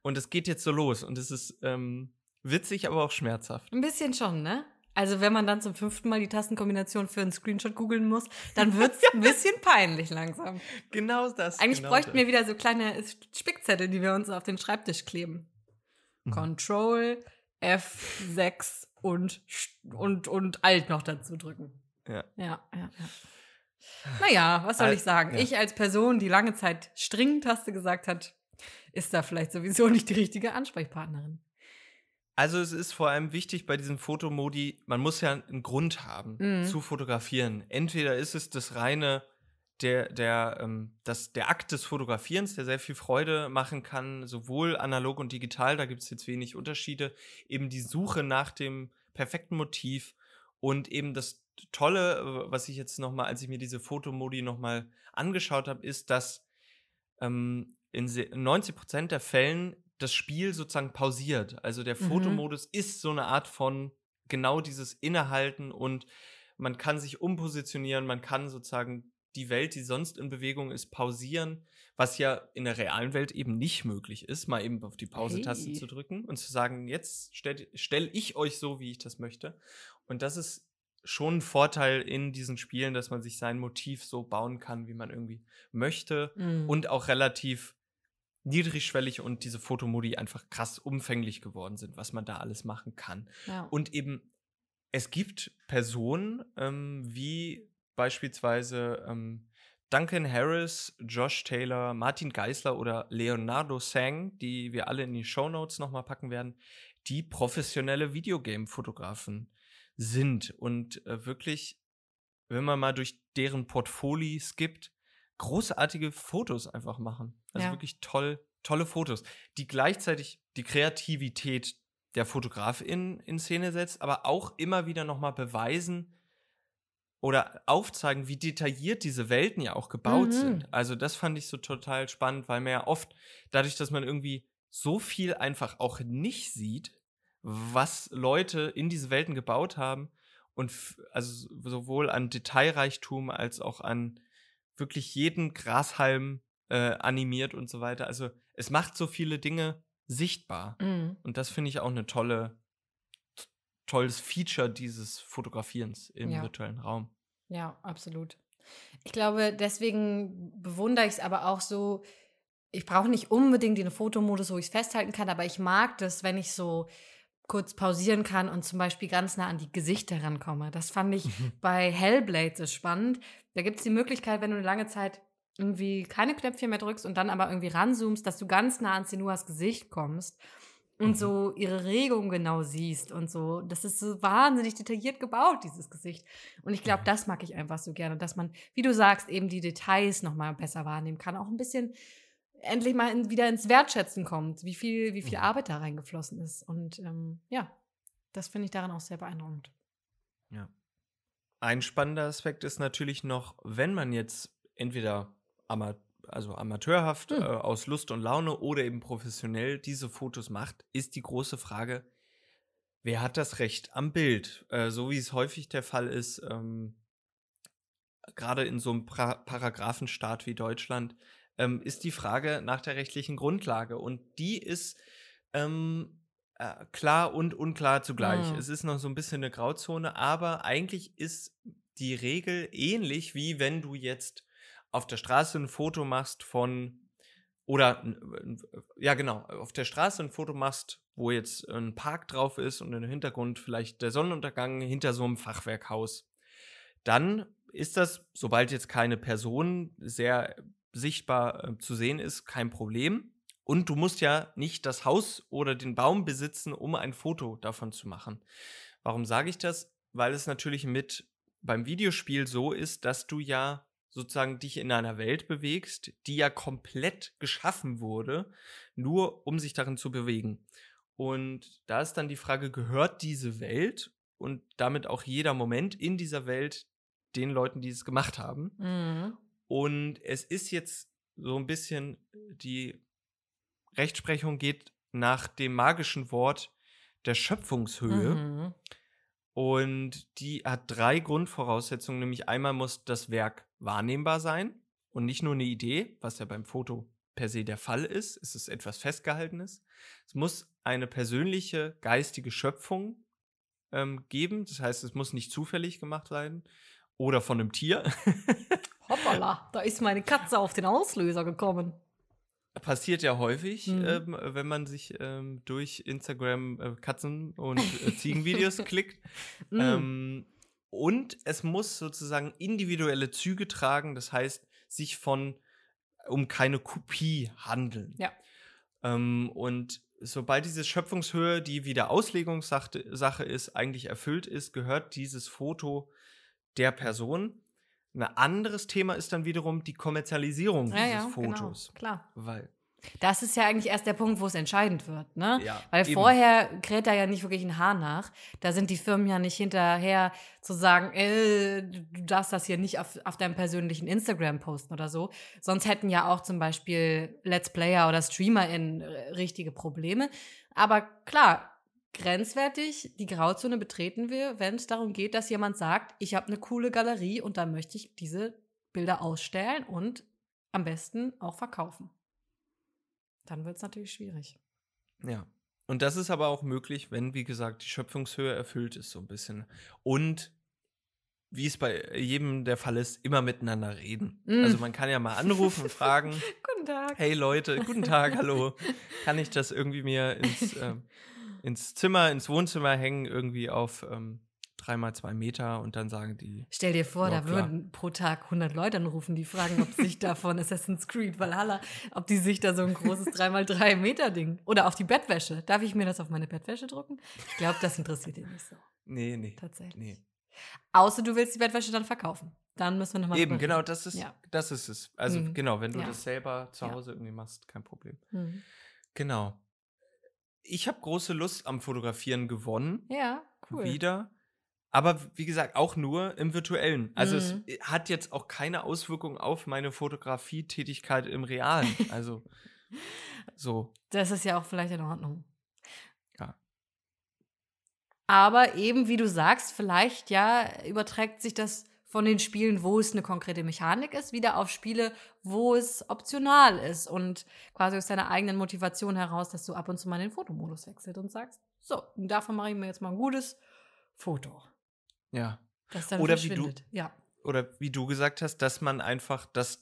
Und es geht jetzt so los. Und es ist ähm, witzig, aber auch schmerzhaft. Ein bisschen schon, ne? Also wenn man dann zum fünften Mal die Tastenkombination für einen Screenshot googeln muss, dann wird's ein bisschen peinlich langsam. Genau das. Eigentlich genau bräuchten das. Wir wieder so kleine Spickzettel, die wir uns auf den Schreibtisch kleben. Mhm. Control F sechs und, und, und Alt noch dazu drücken. Ja. Ja, ja, ja. Naja, was soll Alt, ich sagen? Ja. Ich als Person, die lange Zeit String-Taste gesagt hat, ist da vielleicht sowieso nicht die richtige Ansprechpartnerin. Also es ist vor allem wichtig bei diesen Fotomodi, man muss ja einen Grund haben, mhm. zu fotografieren. Entweder ist es das reine, der, der, ähm, das, der Akt des Fotografierens, der sehr viel Freude machen kann, sowohl analog und digital, da gibt es jetzt wenig Unterschiede, eben die Suche nach dem perfekten Motiv und eben das Tolle, was ich jetzt nochmal, als ich mir diese Fotomodi nochmal angeschaut habe, ist, dass ähm, in neunzig Prozent der Fällen das Spiel sozusagen pausiert. Also der mhm. Fotomodus ist so eine Art von genau dieses Innehalten und man kann sich umpositionieren, man kann sozusagen die Welt, die sonst in Bewegung ist, pausieren, was ja in der realen Welt eben nicht möglich ist, mal eben auf die Pause-Taste hey. zu drücken und zu sagen, jetzt stelle stell ich euch so, wie ich das möchte. Und das ist schon ein Vorteil in diesen Spielen, dass man sich sein Motiv so bauen kann, wie man irgendwie möchte mm. und auch relativ niedrigschwellig und diese Fotomodi einfach krass umfänglich geworden sind, was man da alles machen kann. Ja. Und eben, es gibt Personen ähm, wie beispielsweise ähm, Duncan Harris, Josh Taylor, Martin Geisler oder Leonardo Sang, die wir alle in die Shownotes nochmal packen werden, die professionelle Videogame-Fotografen sind und äh, wirklich, wenn man mal durch deren Portfolio skippt, großartige Fotos einfach machen. Also ja. wirklich toll, tolle Fotos, die gleichzeitig die Kreativität der Fotografin in Szene setzt, aber auch immer wieder nochmal beweisen, oder aufzeigen, wie detailliert diese Welten ja auch gebaut mhm. sind. Also das fand ich so total spannend, weil man ja oft, dadurch, dass man irgendwie so viel einfach auch nicht sieht, was Leute in diese Welten gebaut haben und f- also sowohl an Detailreichtum als auch an wirklich jeden Grashalm äh, animiert und so weiter. Also es macht so viele Dinge sichtbar. Mhm. Und das finde ich auch eine tolle tolles Feature dieses Fotografierens im ja. virtuellen Raum. Ja, absolut. Ich glaube, deswegen bewundere ich es aber auch so, ich brauche nicht unbedingt den Fotomodus, wo ich es festhalten kann, aber ich mag das, wenn ich so kurz pausieren kann und zum Beispiel ganz nah an die Gesichter rankomme. Das fand ich bei Hellblade so spannend. Da gibt es die Möglichkeit, wenn du eine lange Zeit irgendwie keine Knöpfchen mehr drückst und dann aber irgendwie ranzoomst, dass du ganz nah an Senuas Gesicht kommst. Und so ihre Regung genau siehst und so. Das ist so wahnsinnig detailliert gebaut, dieses Gesicht. Und ich glaube, das mag ich einfach so gerne, dass man, wie du sagst, eben die Details nochmal besser wahrnehmen kann. Auch ein bisschen endlich mal in, wieder ins Wertschätzen kommt, wie viel, wie viel Arbeit da reingeflossen ist. Und ähm, ja, das finde ich daran auch sehr beeindruckend. Ja. Ein spannender Aspekt ist natürlich noch, wenn man jetzt entweder Amateur also amateurhaft, hm. äh, aus Lust und Laune oder eben professionell diese Fotos macht, ist die große Frage, wer hat das Recht am Bild? Äh, so wie es häufig der Fall ist, ähm, gerade in so einem pra- Paragraphenstaat wie Deutschland, ähm, ist die Frage nach der rechtlichen Grundlage. Und die ist ähm, äh, klar und unklar zugleich. Hm. Es ist noch so ein bisschen eine Grauzone, aber eigentlich ist die Regel ähnlich, wie wenn du jetzt auf der Straße ein Foto machst von, oder, ja genau, auf der Straße ein Foto machst, wo jetzt ein Park drauf ist und im Hintergrund vielleicht der Sonnenuntergang hinter so einem Fachwerkhaus. Dann ist das, sobald jetzt keine Person sehr sichtbar äh, zu sehen ist, kein Problem. Und du musst ja nicht das Haus oder den Baum besitzen, um ein Foto davon zu machen. Warum sage ich das? Weil es natürlich mit beim Videospiel so ist, dass du ja sozusagen dich in einer Welt bewegst, die ja komplett geschaffen wurde, nur um sich darin zu bewegen. Und da ist dann die Frage, gehört diese Welt und damit auch jeder Moment in dieser Welt den Leuten, die es gemacht haben? Mhm. Und es ist jetzt so ein bisschen, die Rechtsprechung geht nach dem magischen Wort der Schöpfungshöhe. Mhm. Und die hat drei Grundvoraussetzungen, nämlich einmal muss das Werk wahrnehmbar sein und nicht nur eine Idee, was ja beim Foto per se der Fall ist, es ist etwas Festgehaltenes. Es muss eine persönliche geistige Schöpfung ähm, geben, das heißt, es muss nicht zufällig gemacht werden oder von einem Tier. Hoppala, da ist meine Katze auf den Auslöser gekommen. Passiert ja häufig, mhm. ähm, wenn man sich ähm, durch Instagram äh, Katzen- und äh, Ziegenvideos klickt. Mhm. Ähm, und es muss sozusagen individuelle Züge tragen, das heißt, sich von um keine Kopie handeln. Ja. Ähm, und sobald diese Schöpfungshöhe, die wieder Auslegungssache ist, eigentlich erfüllt ist, gehört dieses Foto der Person. Ein anderes Thema ist dann wiederum die Kommerzialisierung ja, dieses ja, Fotos. Genau, klar. Weil das ist ja eigentlich erst der Punkt, wo es entscheidend wird, ne? Ja, weil eben. Vorher kräht da ja nicht wirklich ein Haar nach. Da sind die Firmen ja nicht hinterher zu sagen, äh, du darfst das hier nicht auf, auf deinem persönlichen Instagram posten oder so. Sonst hätten ja auch zum Beispiel Let's Player oder StreamerInnen richtige Probleme. Aber klar, grenzwertig, die Grauzone betreten wir, wenn es darum geht, dass jemand sagt, ich habe eine coole Galerie und da möchte ich diese Bilder ausstellen und am besten auch verkaufen. Dann wird es natürlich schwierig. Ja, und das ist aber auch möglich, wenn, wie gesagt, die Schöpfungshöhe erfüllt ist so ein bisschen. Und wie es bei jedem der Fall ist, immer miteinander reden. Mm. Also man kann ja mal anrufen und fragen, guten Tag. Hey Leute, guten Tag, hallo. Kann ich das irgendwie mir ins... Ähm, ins Zimmer, ins Wohnzimmer hängen, irgendwie auf ähm, dreimal zwei Meter und dann sagen die... Stell dir vor, ja, da klar. würden pro Tag hundert Leute anrufen, die fragen, ob sich da von Assassin's Creed Valhalla, ob die sich da so ein großes drei mal drei Meter Ding oder auf die Bettwäsche. Darf ich mir das auf meine Bettwäsche drucken? Ich glaube, das interessiert ihn nicht so. Nee, nee. Tatsächlich. Nee. Außer du willst die Bettwäsche dann verkaufen. Dann müssen wir nochmal... Eben, genau, das ist, ja. das ist es. Also mhm. genau, wenn du ja. das selber zu Hause ja. irgendwie machst, kein Problem. Mhm. Genau. Ich habe große Lust am Fotografieren gewonnen. Ja, cool. Wieder. Aber wie gesagt, auch nur im Virtuellen. Also mhm. es hat jetzt auch keine Auswirkung auf meine Fotografietätigkeit im Realen. Also so. Das ist ja auch vielleicht in Ordnung. Ja. Aber eben, wie du sagst, vielleicht ja überträgt sich das von den Spielen, wo es eine konkrete Mechanik ist, wieder auf Spiele, wo es optional ist und quasi aus deiner eigenen Motivation heraus, dass du ab und zu mal den Fotomodus wechselst und sagst, so, davon mache ich mir jetzt mal ein gutes Foto. Ja. Das dann oder verschwindet. Wie du, ja. Oder wie du gesagt hast, dass man einfach das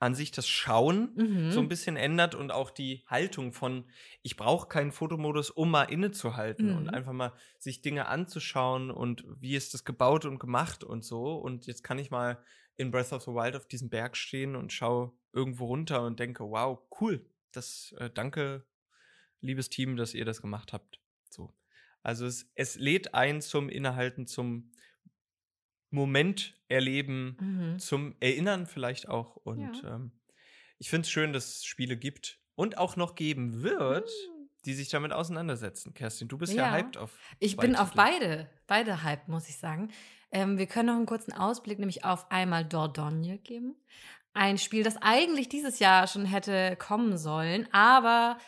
an sich das Schauen mhm. so ein bisschen ändert und auch die Haltung von, ich brauche keinen Fotomodus, um mal innezuhalten mhm. und einfach mal sich Dinge anzuschauen und wie ist das gebaut und gemacht und so. Und jetzt kann ich mal in Breath of the Wild auf diesem Berg stehen und schaue irgendwo runter und denke, wow, cool, das äh, danke, liebes Team, dass ihr das gemacht habt. So. Also es, es lädt ein zum Innehalten, zum Moment erleben, mhm. zum Erinnern vielleicht auch. Und ja. ähm, ich finde es schön, dass es Spiele gibt und auch noch geben wird, mhm. die sich damit auseinandersetzen. Kerstin, du bist ja, ja hyped auf Ich bin Titel. auf beide, beide hyped, muss ich sagen. Ähm, wir können noch einen kurzen Ausblick nämlich auf einmal Dordogne geben. ein Spiel, das eigentlich dieses Jahr schon hätte kommen sollen, aber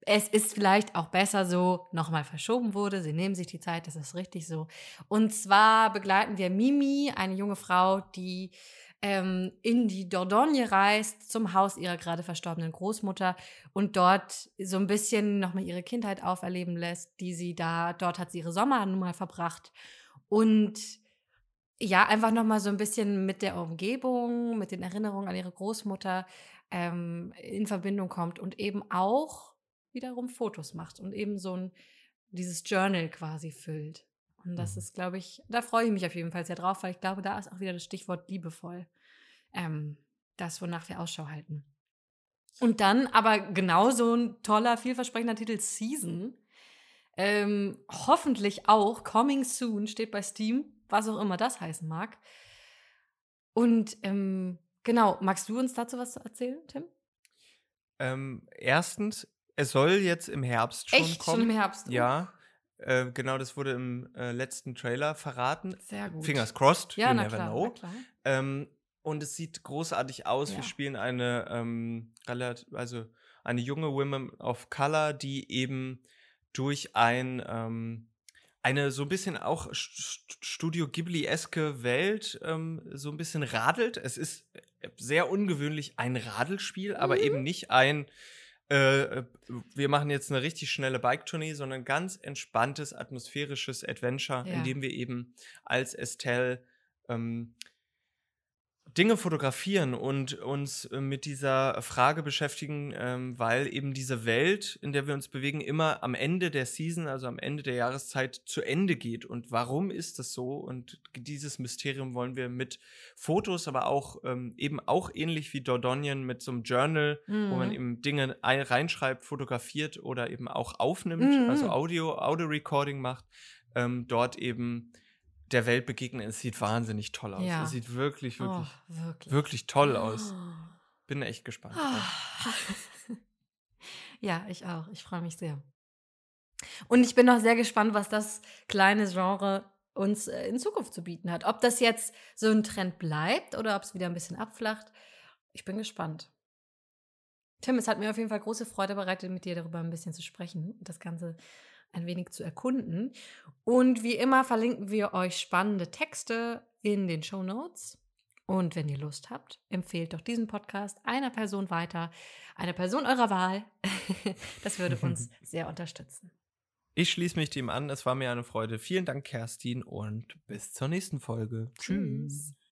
es ist vielleicht auch besser so, nochmal verschoben wurde. Sie nehmen sich die Zeit, das ist richtig so. Und zwar begleiten wir Mimi, eine junge Frau, die ähm, in die Dordogne reist, zum Haus ihrer gerade verstorbenen Großmutter und dort so ein bisschen nochmal ihre Kindheit auferleben lässt, die sie da, dort hat sie ihre Sommer nun mal verbracht und ja, einfach nochmal so ein bisschen mit der Umgebung, mit den Erinnerungen an ihre Großmutter ähm, in Verbindung kommt und eben auch wiederum Fotos macht und eben so ein, dieses Journal quasi füllt. Und das ist, glaube ich, da freue ich mich auf jeden Fall sehr drauf, weil ich glaube, da ist auch wieder das Stichwort liebevoll. Ähm, das, wonach wir Ausschau halten. Und dann aber genauso ein toller, vielversprechender Titel, Season. Ähm, hoffentlich auch, Coming Soon, steht bei Steam, was auch immer das heißen mag. Und ähm, genau, magst du uns dazu was erzählen, Tim? Ähm, erstens, es soll jetzt im Herbst schon Echt? kommen. Echt, schon im Herbst? Ja, äh, genau, das wurde im äh, letzten Trailer verraten. Sehr gut. Fingers crossed, ja, you never klar, know. Ähm, und es sieht großartig aus. Ja. Wir spielen eine, ähm, also eine junge Woman of Color, die eben durch ein, ähm, eine so ein bisschen auch Studio Ghibli-eske Welt ähm, so ein bisschen radelt. Es ist sehr ungewöhnlich ein Radelspiel, aber mhm. eben nicht ein Äh, wir machen jetzt eine richtig schnelle Bike-Tournee, sondern ganz entspanntes, atmosphärisches Adventure, ja. in dem wir eben als Estelle ähm, Dinge fotografieren und uns mit dieser Frage beschäftigen, ähm, weil eben diese Welt, in der wir uns bewegen, immer am Ende der Season, also am Ende der Jahreszeit, zu Ende geht. Und warum ist das so? Und dieses Mysterium wollen wir mit Fotos, aber auch ähm, eben auch ähnlich wie Dordogne mit so einem Journal, mhm. wo man eben Dinge ein- reinschreibt, fotografiert oder eben auch aufnimmt, mhm. also Audio, Audio-Recording macht, ähm, dort eben der Welt begegnen. Es sieht wahnsinnig toll aus. Ja. Es sieht wirklich, wirklich, oh, wirklich, wirklich toll aus. Bin echt gespannt. Oh. Ja, ich auch. Ich freue mich sehr. Und ich bin auch sehr gespannt, was das kleine Genre uns in Zukunft zu bieten hat. Ob das jetzt so ein Trend bleibt oder ob es wieder ein bisschen abflacht. Ich bin gespannt. Tim, es hat mir auf jeden Fall große Freude bereitet, mit dir darüber ein bisschen zu sprechen. Das Ganze ein wenig zu erkunden. Und wie immer verlinken wir euch spannende Texte in den Shownotes. Und wenn ihr Lust habt, empfehlt doch diesen Podcast einer Person weiter, einer Person eurer Wahl. Das würde uns sehr unterstützen. Ich schließe mich dem an. Es war mir eine Freude. Vielen Dank, Kerstin, und bis zur nächsten Folge. Tschüss. Tschüss.